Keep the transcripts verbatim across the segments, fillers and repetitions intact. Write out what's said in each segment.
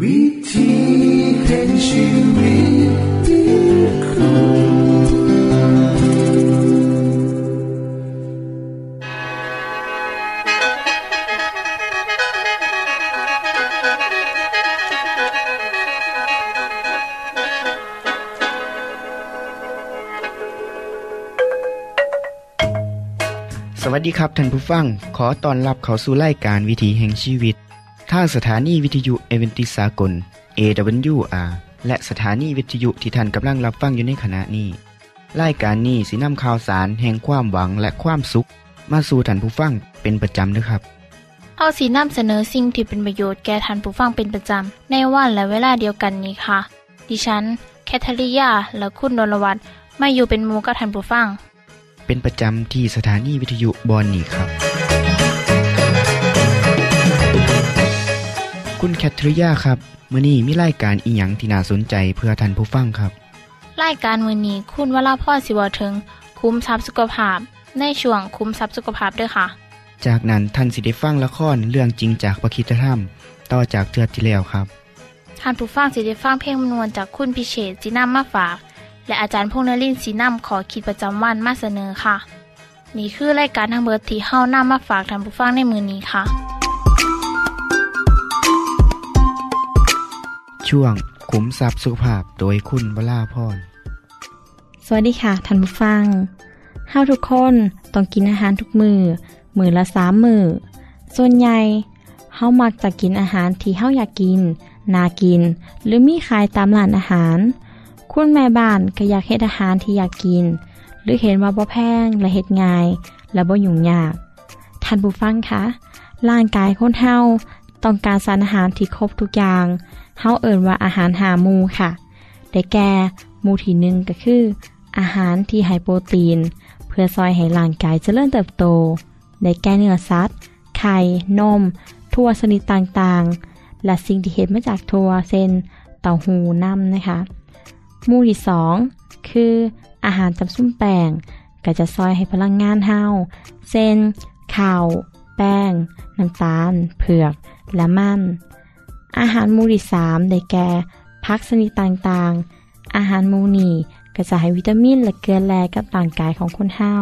วิธีแห่งชีวิตที่คุณสวัสดีครับท่านผู้ฟังขอต้อนรับเข้าสู่รายการวิถีแห่งชีวิตทางสถานีวิทยุเอเวนติสากล เอ ดับเบิลยู อาร์ และสถานีวิทยุที่ท่านกำลังรับฟังอยู่ในขณะนี้รายการนี้สินำข่าวสารแห่งความหวังและความสุขมาสู่ท่านผู้ฟังเป็นประจำนะครับเฮาสินำเสนอสิ่งที่เป็นประโยชน์แก่ท่านผู้ฟังเป็นประจำในวันและเวลาเดียวกันนี้ค่ะดิฉันแคทริยาและคุณนรวัตรมาอยู่เป็นหมู่กับท่านผู้ฟังเป็นประจำที่สถานีวิทยุบอนนี่ครับคุณแคทริยาครับมื้อนี้มีรายการอีหยังที่น่าสนใจเพื่อท่านผู้ฟังครับรายการมื้อนี้คุณวราพรสิเว้าถึงคุ้มทรัพย์สุขภาพในช่วงคุ้มทรัพย์สุขภาพด้วยค่ะจากนั้นท่านสิได้ฟังละครเรื่องจริงจากพระคริสตธรรมต่อจากเทื่อที่แล้วครับท่านผู้ฟังสิได้ฟังเพลงมนวนจากคุณพิเชษฐ์สีน้ำมาฝากและอาจารย์พงษ์นฤมลสีน้ำขอขีดประจำวันมาเสนอค่ะนี่คือรายการทางเบิดที่เฮานำมาฝากท่านผู้ฟังในมื้อนี้ค่ะช่วงขุมทรัพย์สุขภาพโดยคุณวราพรสวัสดีค่ะท่านผู้ฟังเฮาทุกคนต้องกินอาหารทุกมื้อมื้อละสามมื้อส่วนใหญ่เฮามักจะกินอาหารที่เฮาอยากกินน่ากินหรือมีขายตามร้านอาหารคุณแม่บ้านก็อยากเฮ็ดอาหารที่อยากกินหรือเห็นว่าบ่แพงและเฮ็ดง่ายและบ่ยุ่งยากท่านผู้ฟังคะร่างกายคนเฮาต้องการสารอาหารที่ครบทุกอย่างเฮาเอิ้นว่าอาหารห้าหมู่ค่ะได้แก่หมู่ที่หนึ่งก็คืออาหารที่ให้โปรตีนเพื่อช่วยให้ร่างกายเจริญเติบโตได้แก่เนื้อสัตว์ไข่นมถั่วชนิดต่างๆและสิ่งที่เฮ็ดมาจากถั่วเช่นเต้าหู้น้ำนะคะหมู่ที่สองคืออาหารจำซุ้มแป้งก็จะช่วยให้พลังงานเฮาเช่นข้าวแป้งน้ำตาลเผือกและมันอาหารหมู่ที่สามได้แก่ผักชนิดต่างๆอาหารหมู่นี้ก็จะให้วิตามินและเกลือแร่กับร่างกายของคนเฮา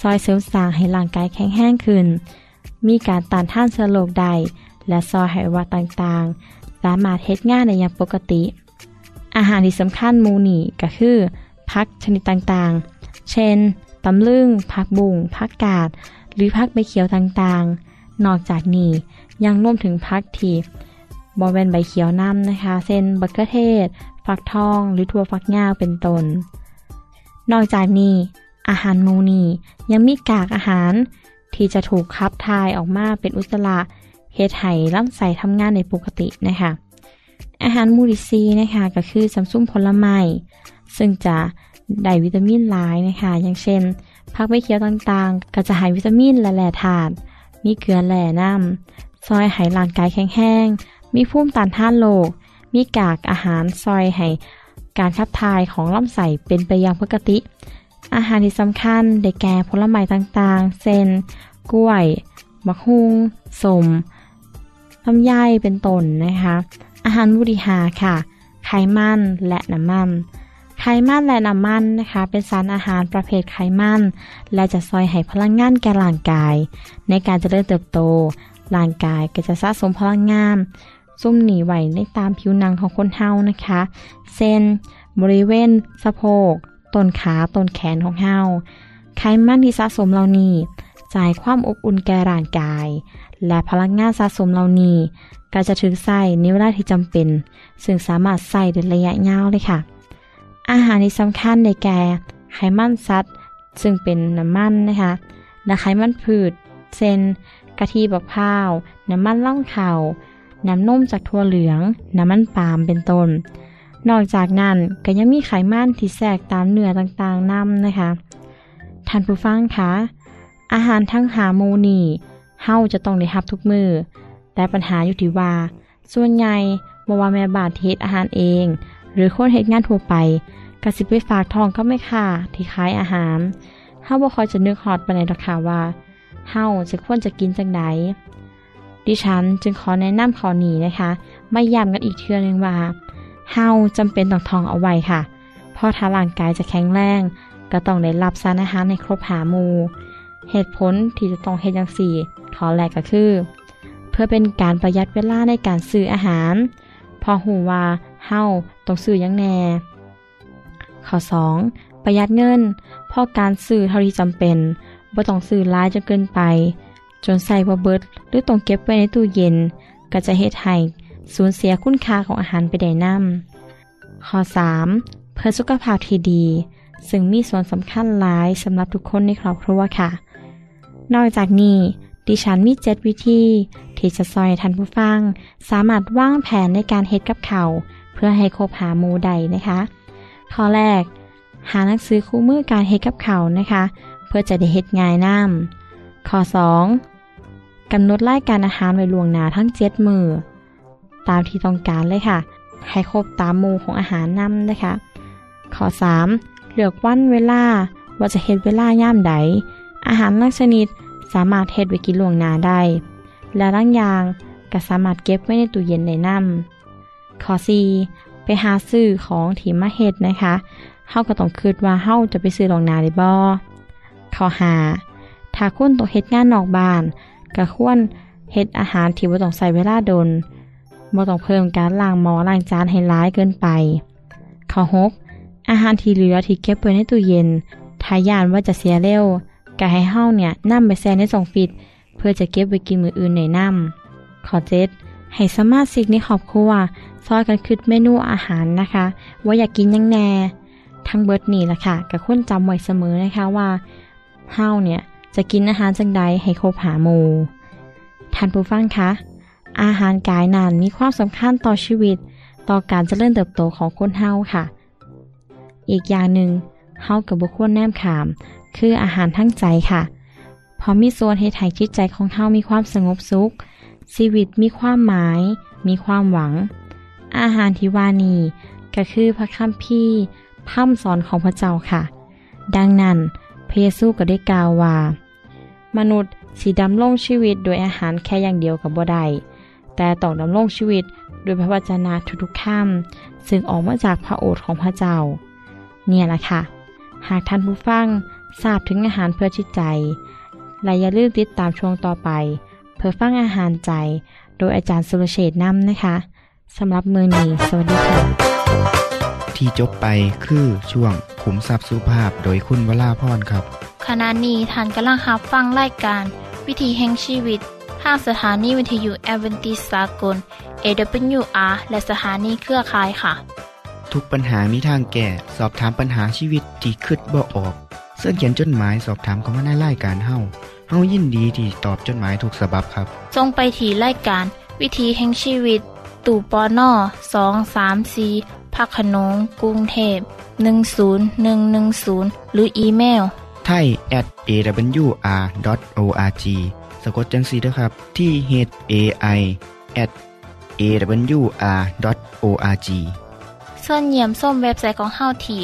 ช่วยเสริมสร้างให้ร่างกายแข็งแรงขึ้นมีการต้านทานเชื้อโรคได้และช่วยให้อวัยวะต่างๆสามารถเฮ็ดงานได้อย่างปกติอาหารที่สำคัญหมู่นี้ก็คือผักชนิดต่างๆเช่นตำลึงผักบุ่งผักกาดหรือผักใบเขียวต่างๆนอกจากนี้ยังรวมถึงผักที่บ่แม่นใบเขียวน้ำนะคะเช่นบักเขือเทศฟักทองหรือถั่วฟักยาวเป็นต้นนอกจากนี้อาหารหมู่นี้ยังมีกากอาหารที่จะถูกขับถ่ายออกมาเป็นอุจจาระเฮ็ดให้ลำไส้ทำงานในปกตินะคะอาหารหมู่ที่สี่นะคะก็คือจำซุ้มผลไม้ซึ่งจะได้วิตามินหลายนะคะอย่างเช่นผักใบเขียวต่างๆก็จะให้วิตามินและแร่ธาตุมีเกลือแร่น้ำซอยให้ร่างกายแข็งแรงมีภูมิต้านทานโรคมีกากอาหารซอยให้การขับถ่ายของลำไส้เป็นไปอย่างปกติอาหารที่สำคัญได้แก่ผลไม้ต่างๆเช่นกล้วยมะฮุงส้มลำไยเป็นต้นนะคะอาหารหมู่ที่ห้าค่ะไขมันและน้ำมันไขมันและน้ำมันนะคะเป็นสารอาหารประเภทไขมันและจะช่วยให้พลังงานแก่ร่างกายในการเจริญเติบโตร่างกายก็จะสะสมพลังงานซุ่มหนีไว้ในตามผิวหนังของคนเฮานะคะเช่นบริเวณสะโพกต้นขาต้นแขนของเฮาไขมันที่สะสมเหล่านี้จ่ายความอบอุ่นแก่ร่างกายและพลังงานสะสมเหล่านี้ก็จะถึงใส่ในเวลาที่จำเป็นซึ่งสามารถใส่ในระยะยาวเลยค่ะอาหารที่สำคัญได้แก่ไขมันสัตว์ซึ่งเป็นน้ำมันนะคะและไขมันพืชเช่นกะทิบักพร้าวน้ำมันล่องเขาน้ำนมจากถั่วเหลืองน้ำมันปาล์มเป็นต้นนอกจากนั้นก็ยังมีไขมันที่แทรกตามเนื้อต่างๆนำนะคะท่านผู้ฟังคะอาหารทั้งห้าหมู่นี้เฮาจะต้องได้รับทุกมื้อแต่ปัญหาอยู่ที่ว่าส่วนใหญ่บ่ว่าแม่บ้านที่เฮ็ดอาหารเองหรือคนเฮ็ดงานทั่วไปก็สิไปฝากท้องกับแม่ค้าที่ขายอาหารเฮาบ่ค่อยจะนึกฮอดปานใดดอกค่ะว่าเฮาจะควรจะกินจังได๋ ดิฉันจึงขอแนะนำขอหนีนะคะไม่ย้ำกันอีกเทื่อนึงว่าเฮาจำเป็นต้องท่องเอาไว้ค่ะเพราะถ้าร่างกายจะแข็งแรงก็ต้องได้รับสารอาหารในครบหาหมู่เหตุผลที่จะต้องเฮ็ดจังซี่ข้อแรกก็คือเพื่อเป็นการประหยัดเวลาในการซื้ออาหารพอหูว่าเฮาต้องซื้อหยังแน่ข้อสองประหยัดเงินเพราะการซื้อเท่าที่จำเป็นบ่ต้องซื้อหลายจนเกินไปจนใส่บ่เบิดหรือต้องเก็บไว้ในตู้เย็นก็จะเฮ็ดให้สูญเสียคุณค่าของอาหารไปได้นำข้อสามเพื่อสุขภาพที่ดีซึ่งมีส่วนสำคัญหลายสำหรับทุกคนในครอบครัวค่ะนอกจากนี้ดิฉันมีเจ็ดวิธีที่จะซอยท่านผู้ฟังสามารถวางแผนในการเฮ็ดกับเขาเพื่อให้คบหาหมู่ได้นะคะข้อแรกหาหนังสือคู่มือการเฮ็ดกับเขานะคะเพื่อจะได้เฮ็ดง่ายนำข้อสองกำหนดรายการอาหารไว้ล่วงหน้าทั้งเจ็ดมื้อตามที่ต้องการเลยค่ะให้ครบตามหมู่ของอาหารนำนะคะข้อสามเลือกวันเวลาว่าจะเฮ็ดเวลาย่ามใดอาหารหลายชนิดสามารถเฮ็ดไว้กินล่วงหน้าได้และบางอย่างก็สามารถเก็บไว้ในตู้เย็นได้นำข้อสี่ไปหาซื้อของที่มาเฮ็ดนะคะเฮาก็ต้องคิดว่าเฮาจะไปซื้อล่วงหน้าได้บ่ข้อห้าถ้าคุณต้องเฮ็ดงานนอกบ้านก็ควรเฮ็ดอาหารที่บ่ต้องใช้เวลาดนบ่ต้องเพิ่มการล้างหม้อล้างจานให้หลายเกินไปข้อหกอาหารที่เหลือที่เก็บไว้ในตู้เย็นถ้าย่านว่าจะเสียเร็วก็ให้เฮาเนี่ยนำไปแช่ในช่องฟรีซเพื่อจะเก็บไว้กินมื้ออื่นได้นำข้อเจ็ดให้สมาชิกในครอบครัวซอยกันคิดเมนูอาหารนะคะว่าอยากกินหยังแน่ทั้งเบิดนี่ล่ะค่ะก็ควรจำไว้เสมอนะคะว่าเฮาเนี่ยจะกินอาหารจังใดให้ครบหาหมู่ท่านผู้ฟังคะอาหารกายนั้นมีความสำคัญต่อชีวิตต่อการเจริญเติบโตของคนเฮาค่ะอีกอย่างหนึ่งเฮากับบุคคลแนมขามคืออาหารทั้งใจค่ะพอมีส่วนให้ไถ่จิตใจของเฮามีความสงบสุขชีวิตมีความหมายมีความหวังอาหารที่ว่านี้ก็คือพระคัมภีร์คำสอนของพระเจ้าค่ะดังนั้นพระเยซูก็ได้กล่าวว่ามนุษย์สิดำรงชีวิตโดยอาหารแค่อย่างเดียวกับบ่ได้แต่ต้องดำรงชีวิตโดยพระวจนะทุกๆคำซึ่งออกมาจากพระโอษฐ์ของพระเจ้าเนี่ยแหละค่ะหากท่านผู้ฟังทราบถึงอาหารเพื่อจิตใจและอย่าลืมติดตามช่วงต่อไปเพื่อฟังอาหารใจโดยอาจารย์สุรเชษฐ์นำนะคะสำหรับมื้อนี้สวัสดีค่ะที่จบไปคือช่วงขุมทรัพย์สุภาพโดยคุณวราพรครับขณะนี้ท่านกำลังรับฟังรายการวิถีแห่งชีวิตทางสถานีวิทยุแอดเวนทิสต์สากล เอ ดับเบิลยู อาร์ และสถานีเครือข่ายค่ะทุกปัญหามีทางแก้สอบถามปัญหาชีวิตที่คิดบ่ออกเสื้อเขียนจดหมายสอบถามเขามาในรายการเฮาเฮายินดีที่ตอบจดหมายถูกฉบับครับทรงไปถีรายการวิถีแห่งชีวิตตู่ปนสอง สาม สี่พักขนงกรุงเทพหนึ่ง ศูนย์ หนึ่ง หนึ่ง ศูนย์หรืออีเมลไทย แอท เอ ดับเบิลยู อาร์ ดอท โอ อาร์ จี สะกดจังซี่ด้วยครับที่ เอช เอ ไอ แอท เอ ดับเบิลยู อาร์ ดอท โอ อาร์ จีเชิญเยี่ยมชมเว็บไซต์ของเฮาที่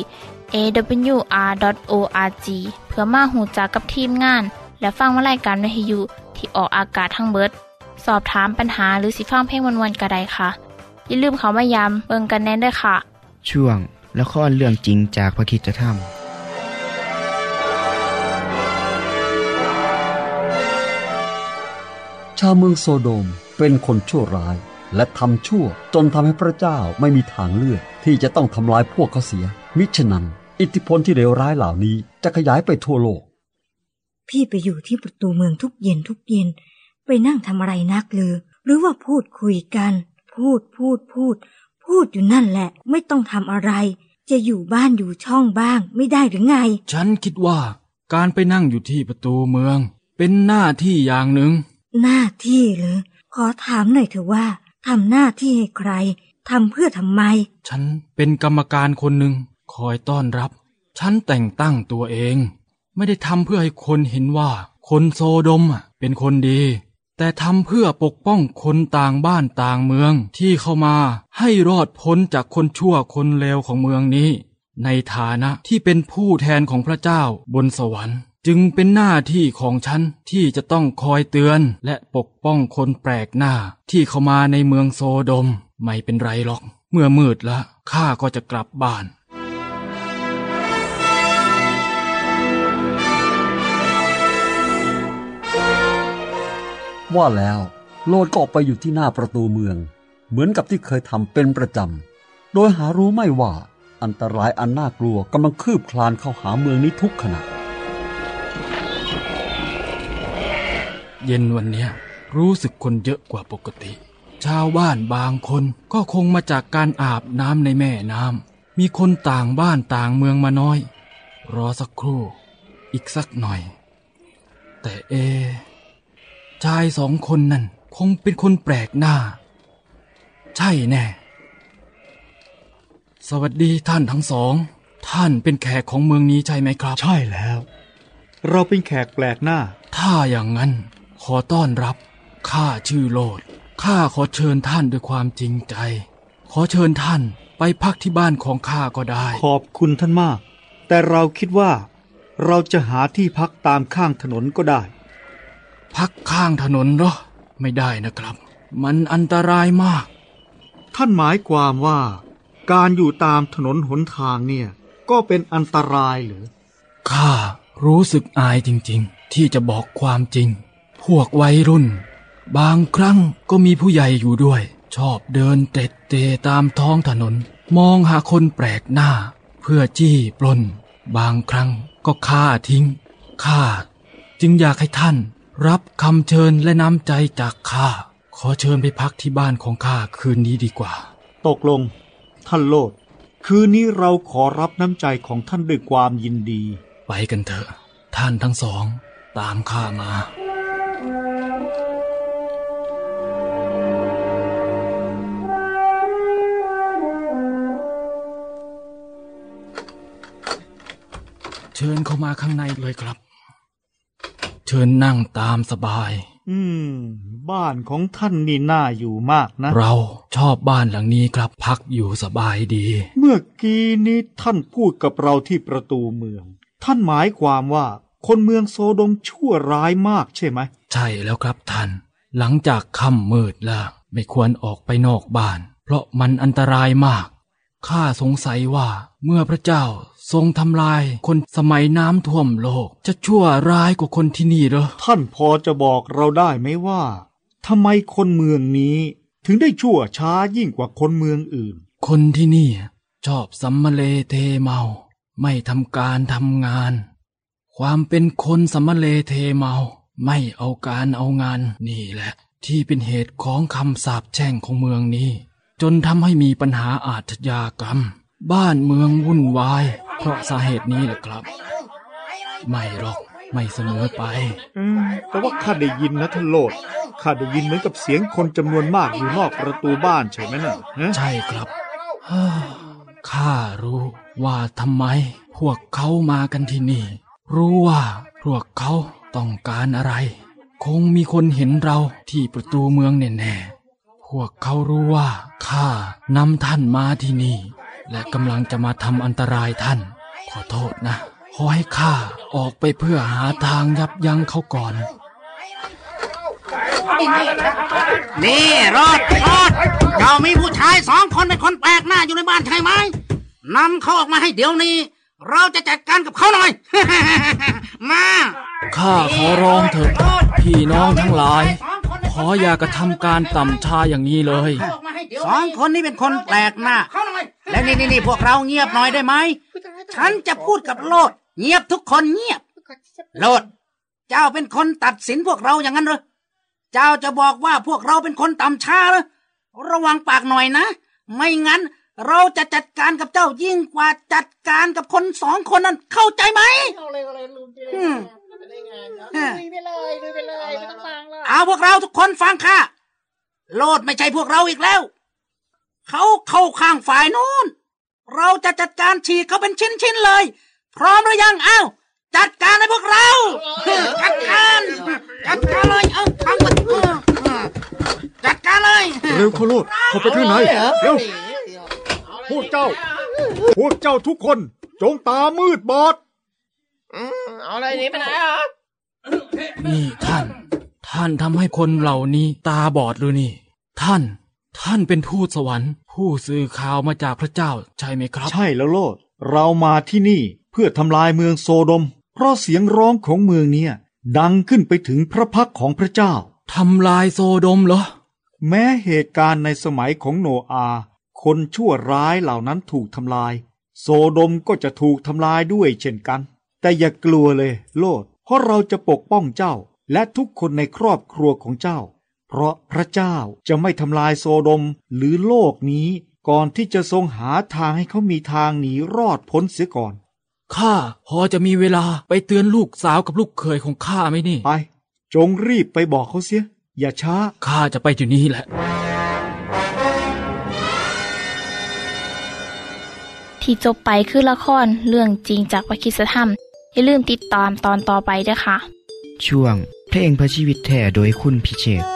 เอ ดับเบิลยู อาร์ ดอท โอ อาร์ จี เพื่อมาหูจักกับทีมงานและฟังวารายการวิทยุที่ออกอากาศทั้งเบิดสอบถามปัญหาหรือสิฟังเพลงม่วนๆก็ได้ค่ะอย่าลืมเข้ามาย้ำเบิ่งกันแน่นด้วยค่ะช่วงละครเรื่องจริงจากพระคริสตธรรมชาวเมืองโซโดมเป็นคนชั่วร้ายและทำชั่วจนทำให้พระเจ้าไม่มีทางเลือกที่จะต้องทำลายพวกเขาเสียมิฉะนั้นอิทธิพลที่เลวร้ายเหล่านี้จะขยายไปทั่วโลกพี่ไปอยู่ที่ประตูเมืองทุกเย็นทุกเย็นไปนั่งทำอะไรนักหรือหรือว่าพูดคุยกันพูดพูดพูดพูดอยู่นั่นแหละไม่ต้องทำอะไรจะอยู่บ้านอยู่ช่องบ้างไม่ได้หรือไงฉันคิดว่าการไปนั่งอยู่ที่ประตูเมืองเป็นหน้าที่อย่างหนึ่งหน้าที่หรือขอถามหน่อยเถอะว่าทำหน้าที่ให้ใครทำเพื่อทำไมฉันเป็นกรรมการคนหนึ่งคอยต้อนรับฉันแต่งตั้งตัวเองไม่ได้ทำเพื่อให้คนเห็นว่าคนโซโดมเป็นคนดีแต่ทำเพื่อปกป้องคนต่างบ้านต่างเมืองที่เข้ามาให้รอดพ้นจากคนชั่วคนเลวของเมืองนี้ในฐานะที่เป็นผู้แทนของพระเจ้าบนสวรรค์ จึงเป็นหน้าที่ของฉันที่จะต้องคอยเตือนและปกป้องคนแปลกหน้าที่เข้ามาในเมืองโซโดมไม่เป็นไรหรอกเมื่อมืดละข้าก็จะกลับบ้านว่าแล้วโลดก็ออกไปอยู่ที่หน้าประตูเมืองเหมือนกับที่เคยทำเป็นประจำโดยหารู้ไม่ว่าอันตรายอันน่ากลัวกำลังคืบคลานเข้าหาเมืองนี้ทุกขณะเย็นวันนี้รู้สึกคนเยอะกว่าปกติชาวบ้านบางคนก็คงมาจากการอาบน้ำในแม่น้ำมีคนต่างบ้านต่างเมืองมาน้อยรอสักครู่อีกสักหน่อยแต่เอชายสองคนนั่นคงเป็นคนแปลกหน้าใช่แน่สวัสดีท่านทั้งสองท่านเป็นแขกของเมืองนี้ใช่ไหมครับใช่แล้วเราเป็นแขกแปลกหน้าถ้าอย่างนั้นขอต้อนรับข้าชื่อโลดข้าขอเชิญท่านด้วยความจริงใจขอเชิญท่านไปพักที่บ้านของข้าก็ได้ขอบคุณท่านมากแต่เราคิดว่าเราจะหาที่พักตามข้างถนนก็ได้พักข้างถนนเหรอไม่ได้นะครับมันอันตรายมากท่านหมายความว่าการอยู่ตามถนนหนทางเนี่ยก็เป็นอันตรายหรือข้ารู้สึกอายจริงๆที่จะบอกความจริงพวกวัยรุ่นบางครั้งก็มีผู้ใหญ่อยู่ด้วยชอบเดินเตะเตะตามท้องถนนมองหาคนแปลกหน้าเพื่อจี้ปล้นบางครั้งก็ฆ่าทิ้งข้าจึงอยากให้ท่านรับคำเชิญและน้ำใจจากข้าขอเชิญไปพักที่บ้านของข้าคืนนี้ดีกว่าตกลงท่านโลดคืนนี้เราขอรับน้ำใจของท่านด้วยความยินดีไปกันเถอะท่านทั้งสองตามข้ามาเชิญเข้ามาข้างในเลยครับเชิญนั่งตามสบายอืมบ้านของท่านนี่น่าอยู่มากนะเราชอบบ้านหลังนี้ครับพักอยู่สบายดีเมื่อกี้นี้ท่านพูดกับเราที่ประตูเมืองท่านหมายความว่าคนเมืองโซโดมชั่วร้ายมากใช่ไหมใช่แล้วครับท่านหลังจากค่ำมืดแล้วไม่ควรออกไปนอกบ้านเพราะมันอันตรายมากข้าสงสัยว่าเมื่อพระเจ้าทรงทำลายคนสมัยน้ำท่วมโลกจะชั่วร้ายกว่าคนที่นี่เหรอท่านพอจะบอกเราได้ไหมว่าทำไมคนเมืองนี้ถึงได้ชั่วช้ายิ่งกว่าคนเมืองอื่นคนที่นี่ชอบสัมมะเลเทเมาไม่ทำการทำงานความเป็นคนสัมมะเลเทเมาไม่เอาการเอางานนี่แหละที่เป็นเหตุของคำสาปแช่งของเมืองนี้จนทำให้มีปัญหาอาชญากรรมบ้านเมืองวุ่นวายเพราะสาเหตุนี้แหละครับไม่หรอกไม่เสมอไปแต่ว่าข้าได้ยินนะท่านโลดข้าได้ยินเหมือนกับเสียงคนจำนวนมากอยู่นอกประตูบ้านใช่ไหมน่ะใช่ครับข้ารู้ว่าทำไมพวกเขามากันที่นี่รู้ว่าพวกเขาต้องการอะไรคงมีคนเห็นเราที่ประตูเมืองแน่ๆพวกเขารู้ว่าข้านำท่านมาที่นี่และกำลังจะมาทำอันตรายท่านขอโทษนะขอให้ข้าออกไปเพื่อหาทางยับยั้งเขาก่อนนี่รอดรอดเรามีผู้ชายสองคนเป็นคนแปลกหน้าอยู่ในบ้านใช่ไหมนำเขาออกมาให้เดี๋ยวนี้เราจะจัดการกับเขาหน่อย มาข้าขอร้องเถอะพี่น้องทั้งหลายขออย่ากระทำการต่ำช้าอย่างนี้เลยสองคนนี้เป็นคนแปลกหน้าและนี่นี่พวกเราเงียบหน่อยได้ไหมฉันจะพูดกับโลดเงียบทุกคนเงียบโลดเจ้าเป็นคนตัดสินพวกเราอย่างนั้นเหรอเจ้าจะบอกว่าพวกเราเป็นคนต่ำช้าเหรอระวังปากหน่อยนะไม่งั้นเราจะจัดการกับเจ้ายิ่งกว่าจัดการกับคนสองคนนั้นเข้าใจไหมเอาพวกเราทุกคนฟังค่ะโลดไม่ใช่พวกเราอีกแล้วเขาเข้าข้างฝ่ายนู้นเราจะจัดการฉีกเขาเป็นชิ้นๆเลยพร้อมหรือยังอ้าวจัดการให้พวกเราจัดการจัดการเลยเอ้าทำมันจัดการเลยเร็วเขาโลดเขาไปที่ไหนเร็วพวกเจ้าพวกเจ้าทุกคนจงตามืดบอด เอาอะไรนี้ไปไหนอ่ะนี่ท่านท่านทำให้คนเหล่านี้ตาบอดหรือนี่ท่านท่านเป็นทูตสวรรค์ผู้สื่อข่าวมาจากพระเจ้าใช่ไหมครับใช่แล้วโลดเรามาที่นี่เพื่อทำลายเมืองโซโดมเพราะเสียงร้องของเมืองเนี่ยดังขึ้นไปถึงพระพักของพระเจ้าทำลายโซโดมเหรอแม้เหตุการณ์ในสมัยของโนอาห์คนชั่วร้ายเหล่านั้นถูกทำลายโซโดมก็จะถูกทำลายด้วยเช่นกันแต่อย่ากลัวเลยโลดเพราะเราจะปกป้องเจ้าและทุกคนในครอบครัวของเจ้าเพราะพระเจ้าจะไม่ทำลายโซโดมหรือโลกนี้ก่อนที่จะทรงหาทางให้เขามีทางหนีรอดพ้นเสียก่อนข้าพอจะมีเวลาไปเตือนลูกสาวกับลูกเขยของข้าไหมนี่ไปจงรีบไปบอกเขาเสียอย่าช้าข้าจะไปอยู่นี่แหละที่จบไปคือละครเรื่องจริงจากวิคิสธรรมอย่าลืมติดตามตอนต่อไปด้วยค่ะช่วงเพลงพระชีวิตแท้โดยคุณพิเชษฐ์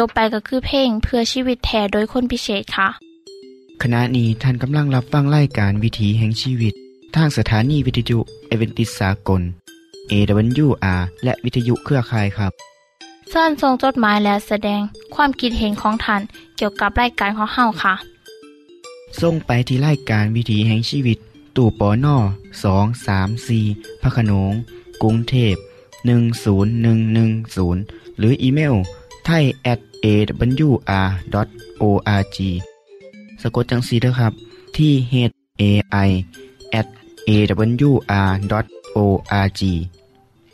จบไปก็คือเพลงเพื่อชีวิตแท้โดยคนพิเศษค่ะขณะนี้ท่านกำลังรับฟังรายการวิถีแห่งชีวิตทางสถานีวิทยุเอเวนติสากล เอ ดับเบิลยู อาร์ และวิทยุเครือข่ายครับเชิญส่งจดหมายและแสดงความคิดเห็นของท่านเกี่ยวกับรายการของเฮาค่ะส่งไปที่รายการวิถีแห่งชีวิตตู้ปนสอง สาม สี่พระโขนงกรุงเทพหนึ่ง ศูนย์ หนึ่ง หนึ่ง ศูนย์หรืออีเมลไทย แอท เอ ดับเบิลยู อาร์ ดอท โอ อาร์ จี สะกดจังสีนะครับที่ เอช เอ ไอ แอท เอ ดับเบิลยู อาร์ ดอท โอ อาร์ จี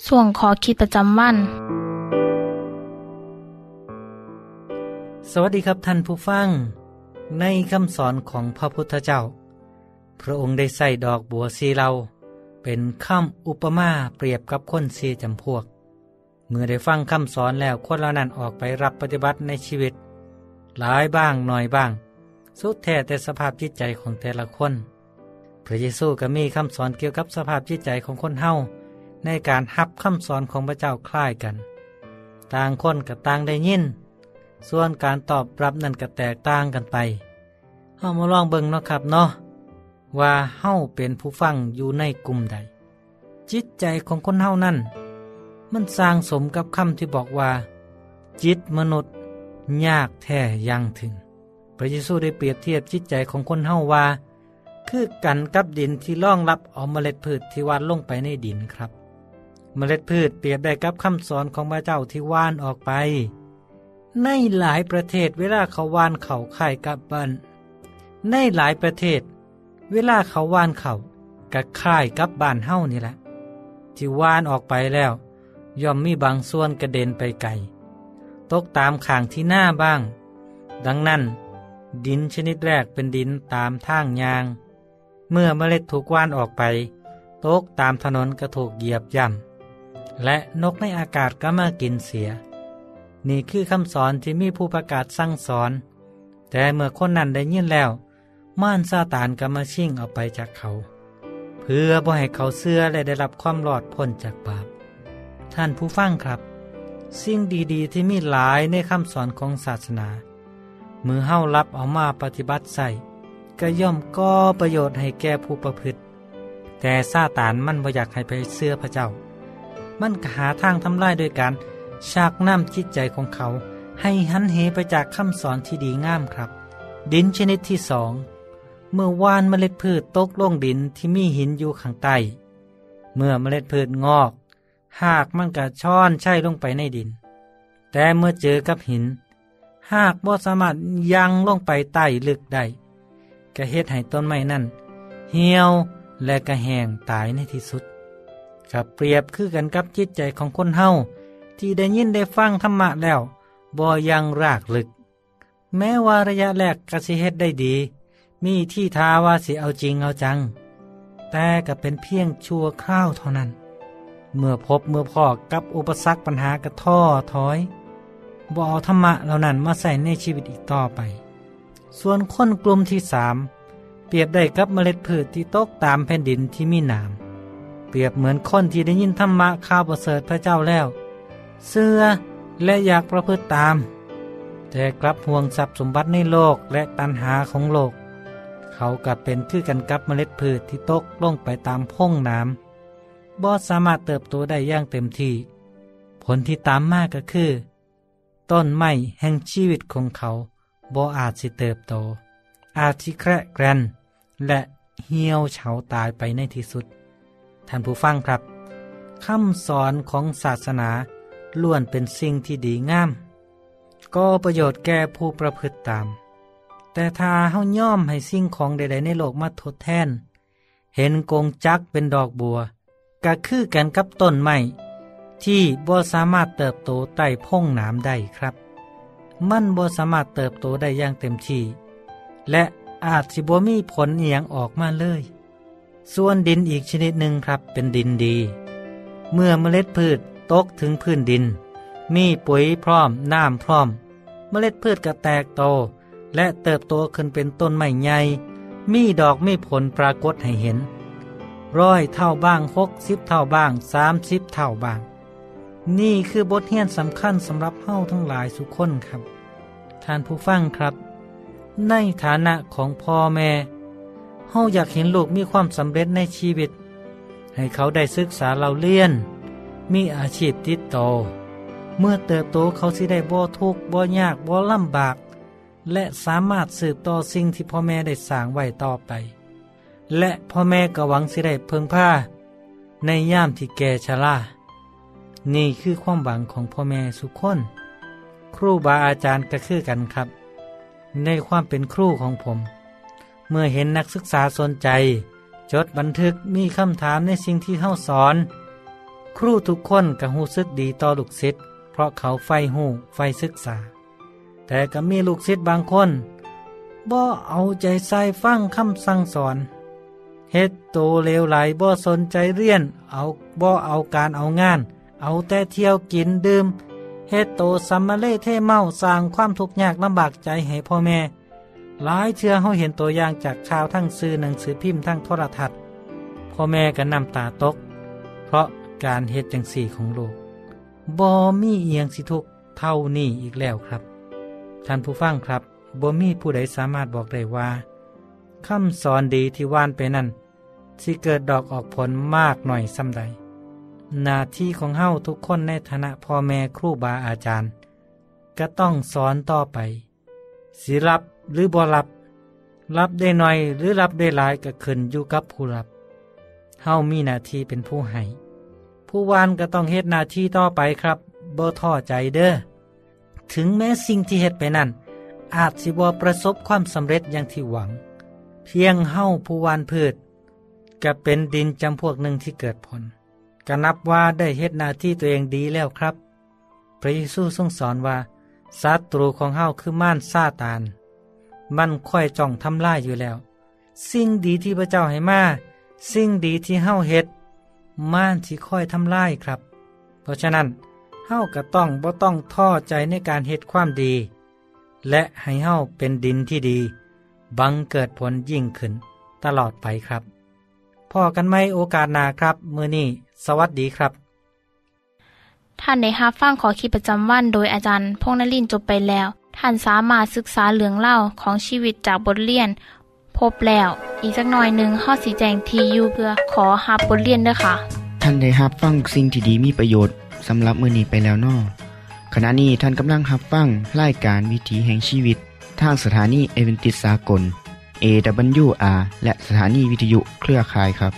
ส่วนขอคิดประจำวันสวัสดีครับท่านผู้ฟังในคำสอนของพระพุทธเจ้าพระองค์ได้ใส่ดอกบัวสีเหลาเป็นคำอุปมาเปรียบกับคนสี่จำพวกเมื่อได้ฟังคำสอนแล้วคนเหล่านั้นออกไปรับปฏิบัติในชีวิตหลายบ้างน้อยบ้างสุดแท้แต่สภาพจิตใจของแต่ละคนพระเยซูก็มีคำสอนเกี่ยวกับสภาพจิตใจของคนเฮาในการรับคำสอนของพระเจ้าคล้ายกันต่างคนกับต่างได้ยินส่วนการตอบรับนั่นก็แตกต่างกันไปเฮามาลองเบิ่งเนาะครับเนาะว่าเฮาเป็นผู้ฟังอยู่ในกลุ่มใดจิตใจของคนเฮานั่นมันสร้างสมกับคำที่บอกว่าจิตมนุษย์ยากแท้ยังถึงพระเยซูได้เปรียบเทียบจิตใจของคนเฮาว่าคือกันกับดินที่รองรับเอาเมล็ดพืชที่หว่านลงไปในดินครับเมล็ดพืชเปรียบได้กับคำสอนของพระเจ้าที่หว่านออกไปในหลายประเทศเวลาเขาหว่านข้าวคล้ายกับบ้านในหลายประเทศเวลาเขาหว่านข้าวก็คล้ายกับบ้านเฮานี่แหละที่หว่านออกไปแล้วย่อมมีบางส่วนกระเด็นไปไกลตกตามข้างที่หน้าบ้างดังนั้นดินชนิดแรกเป็นดินตามทางยางเมื่อเมล็ดถูกหว่านออกไปตกตามถนนก็ถูกเหยียบย่ำและนกในอากาศก็มากินเสียนี่คือคำสอนที่มีผู้ประกาศสั่งสอนแต่เมื่อคนนั้นได้ยินแล้วม่านซาตานก็มาชิงเอาไปจากเขาเพื่อบ่ให้เขาเชื่อและได้รับความรอดพ้นจากบาปท่านผู้ฟังครับสิ่งดีๆที่มีหลายในคำสอนของศาสนาเมื่อเฮารับเอามาปฏิบัติใส่ก็ย่อมก่อประโยชน์ให้แก่ผู้ประพฤติแต่ซาตานมันบ่อยากให้ไปเชื่อพระเจ้ามันก็หาทางทำลายโดยการชักน้ำจิตใจของเขาให้หันเหไปจากคำสอนที่ดีงามครับดินชนิดที่สองเมื่อว่านเมล็ดพืชตกลงดินที่มีหินอยู่ข้างใต้เมื่อเมล็ดพืชงอกหากมันก็ช้อนไช่ลงไปในดินแต่เมื่อเจอกับหินหากบ่สามารถยังลงไปใต้ลึกได้ก็เฮ็ดให้ต้นไม้นั่นเหี่ยวและก็แห้งตายในที่สุดกับเปรียบคือกันกับจิตใจของคนเฮาที่ได้ยินได้ฟังธรรมะแล้วบ่ยังรากลึกแม้ว่าระยะแรกก็สิเฮ็ดได้ดีมีที่ท้าว่าสิเอาจริงเอาจังแต่ก็เป็นเพียงชั่วคราวเท่านั้นเมื่อพบเมื่อพอกับอุปสรรคปัญหากระท้อถอยบ่เอาธรรมะเหล่านั้นมาใส่ในชีวิตอีกต่อไปส่วนคนกลุ่มที่สามเปรียบได้กับเมล็ดพืชที่ตกตามแผ่นดินที่มีน้ำเปรียบเหมือนคนที่ได้ยินธรรมะข่าวประเสริฐพระเจ้าแล้วเชื่อและอยากประพฤติตามแต่กลับห่วงทรัพย์สมบัติในโลกและตัณหาของโลกเขากลับเป็นคือกันกับเมล็ดพืชที่ตกลงไปตามพ่งน้ำบ่สามารถเติบโตได้อย่างเต็มที่ผลที่ตามมาก็คือต้นไม้แห่งชีวิตของเขาบ่อาจสิเติบโตอาจสิแคระแกรนและเหี่ยวเฉาตายไปในที่สุดท่านผู้ฟังครับคำสอนของศาสนาล้วนเป็นสิ่งที่ดีงามก็ประโยชน์แก่ผู้ประพฤติตามแต่ถ้าเฮาย่อมให้สิ่งของใดๆในโลกมาทดแทนเห็นกงจักเป็นดอกบัวก็คือกันกับต้นไม้ที่บ่สามารถเติบโตใต้พ่งน้ำได้ครับมันบ่สามารถเติบโตได้อย่างเต็มที่และอาจสิบ่มีผลอิหยังออกมาเลยส่วนดินอีกชนิดหนึ่งครับเป็นดินดีเมื่อเมล็ดพืชตกถึงพื้นดินมีปุ๋ยพร้อมน้ำพร้อมเมล็ดพืชก็แตกโตและเติบโตขึ้นเป็นต้นไม้ใหญ่มีดอกมีผลปรากฏให้เห็นร้อยเท่าบ้างหกสิบเท่าบ้างสามสิบเท่าบ้างนี่คือบทเรียนสำคัญสำหรับเฮาทั้งหลายสุขคนครับท่านผู้ฟังครับในฐานะของพ่อแม่เฮาอยากเห็นลูกมีความสำเร็จในชีวิตให้เขาได้ศึกษาเล่าเรียนมีอาชีพติดต่อเมื่อเติบโตเขาสิได้บ่ทุกข์บ่ยากบ่ลำบากและสามารถสืบต่อสิ่งที่พ่อแม่ได้สร้างไว้ต่อไปและพ่อแม่ก็หวังสิได้พึ่งพาในยามที่แก่ชรานี่คือความหวังของพ่อแม่สุขคนครูบาอาจารย์ก็คือกันครับในความเป็นครูของผมเมื่อเห็นนักศึกษาสนใจใจ จดบันทึกมีคำถามในสิ่งที่เข้าสอนครูทุกคนก็รู้สึกดีต่อลูกศิษย์เพราะเขาใฝ่รู้ใฝ่ศึกษาแต่ก็มีลูกศิษย์บางคนบ่เอาใจใส่ฟังคำสั่งสอนเฮ็ดโตเลวไหลบ่สนใจเรียนเอาบ่เอาการเอางานเอาแต่เที่ยวกินดื่มเฮ็ดโตสัมมาเลเทเมาสร้างความทุกข์ยากลำบากใจให้พ่อแม่หลายเชื่อเขาเห็นตัวอย่างจากข่าวทั้งสื่อหนังสือพิมพ์ทั้งโทรทัศน์พ่อแม่ก็น้ำตาตกเพราะการเฮ็ดจังสี่ของลูกบ่มีเอียงสิทุกเท่านี้อีกแล้วครับท่านผู้ฟังครับบ่มีผู้ใดสามารถบอกได้ว่าคำสอนดีที่ว่านไปนั่นสิเกิดดอกออกผลมากหน่อยซ้ำใดหน้าที่ของเฮาทุกคนในฐานะพ่อแม่ครูบาอาจารย์ก็ต้องสอนต่อไปสิรับหรือบ่รับรับได้หน่อยหรือรับได้หลายก็ขึ้นอยู่กับผู้รับเฮามีหน้าที่เป็นผู้ให้ผู้ว่านก็ต้องเฮ็ดหน้าที่ต่อไปครับบ่ท้อใจเด้อถึงแม้สิ่งที่เฮ็ดไปนั่นอาจสิบ่ประสบความสำเร็จอย่างที่หวังเพียงเฮาผู้ว่านพืชก็เป็นดินจำพวกหนึ่งที่เกิดผลก็นับว่าได้เฮ็ดหน้าที่ตัวเองดีแล้วครับพระเยซูทรงสอนว่าศัตรูของเฮาคือม่านซาตานมันค่อยจ้องทำลายอยู่แล้วสิ่งดีที่พระเจ้าให้มาสิ่งดีที่เฮาเฮ็ดม่านสิค่อยทำลายครับเพราะฉะนั้นเฮาก็ต้องบ่ต้องท้อใจในการเฮ็ดความดีและให้เฮาเป็นดินที่ดีบังเกิดผลยิ่งขึ้นตลอดไปครับพอกันไหมโอกาสหน้าครับมื้อนี้สวัสดีครับท่านได้รับฟังขอคิดประจำวันโดยอาจารย์พงษ์นฤมลจบไปแล้วท่านสามารถศึกษาเรื่องเล่าของชีวิตจากบทเรียนพบแล้วอีกสักหน่อยหนึ่งข้อสีแจงทียูเพื่อขอรับบทเรียนด้วยค่ะท่านได้รับฟังสิ่งที่ดีมีประโยชน์สำหรับมื้อนี้ไปแล้วนอขณะนี้ท่านกำลังรับฟังรายการวิถีแห่งชีวิตทางสถานีเอเวนติสากล เอ ดับเบิลยู อาร์ และสถานีวิทยุเครือข่ายครับ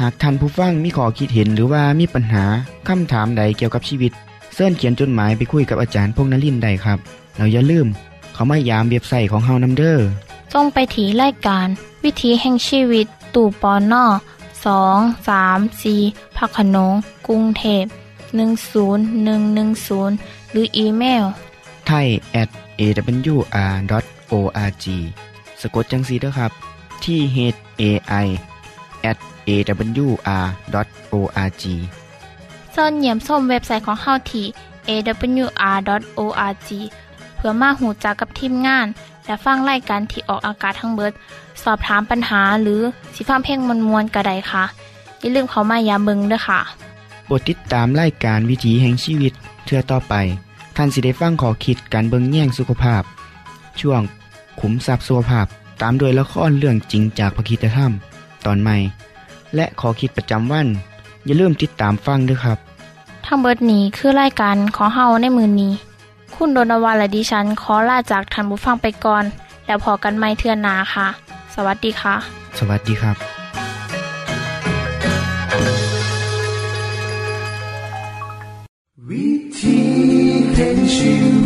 หากท่านผู้ฟังมีข้อคิดเห็นหรือว่ามีปัญหาคำถามใดเกี่ยวกับชีวิตเชิญเขียนจดหมายไปคุยกับอาจารย์พงษ์นฤมลได้ครับเราอย่าลืมเข้ามายามเว็บไซต์ของเฮานำเด้อส่งไปที่รายการวิถีแห่งชีวิตตู้ปอนอสอง สาม สี่พักขนงกรุงเทพหนึ่งศูนย์หนึ่งหนึ่งศูนย์หรืออีเมลไทย แอท เอ ดับเบิลยู อาร์ ดอท โอ อาร์ จี สะกดจังซี่เด้อครับที่ เอช เอ ไอ แอท เอ ดับเบิลยู อาร์ ดอท โอ อาร์ จี เชิญเยี่ยมชมเว็บไซต์ของเฮาที่ เอ ดับเบิลยู อาร์ ดอท โอ อาร์ จี เพื่อมาหูจักกับทีมงานและฟังรายการที่ออกอากาศทั้งเบิดสอบถามปัญหาหรือสิฟังเพลงมวลๆก็ได้ค่ะอย่าลืมเข้ามาอย่าเบิ่งด้วยค่ะโปรดติดตามรายการวิถีแห่งชีวิตเทื่อต่อไปท่านสิได้ฟังข้อคิดการเบิ่งแย่งสุขภาพช่วงขุมทรัพย์สุขภาพตามโดยละครเรื่องจริงจากพระคีตธรรมตอนใหม่และข้อคิดประจำวันอย่าลืมติดตามฟังด้วยครับทั้งเบิดนี้คือรายการขอเฮาในมื้อนี้คุณโดนวาและดิฉันขอลาจากท่านผู้ฟังไปก่อนแล้วพอกันใหม่เทื่อหน้าค่ะสวัสดีค่ะสวัสดีครับวิธีแห่งชีวิต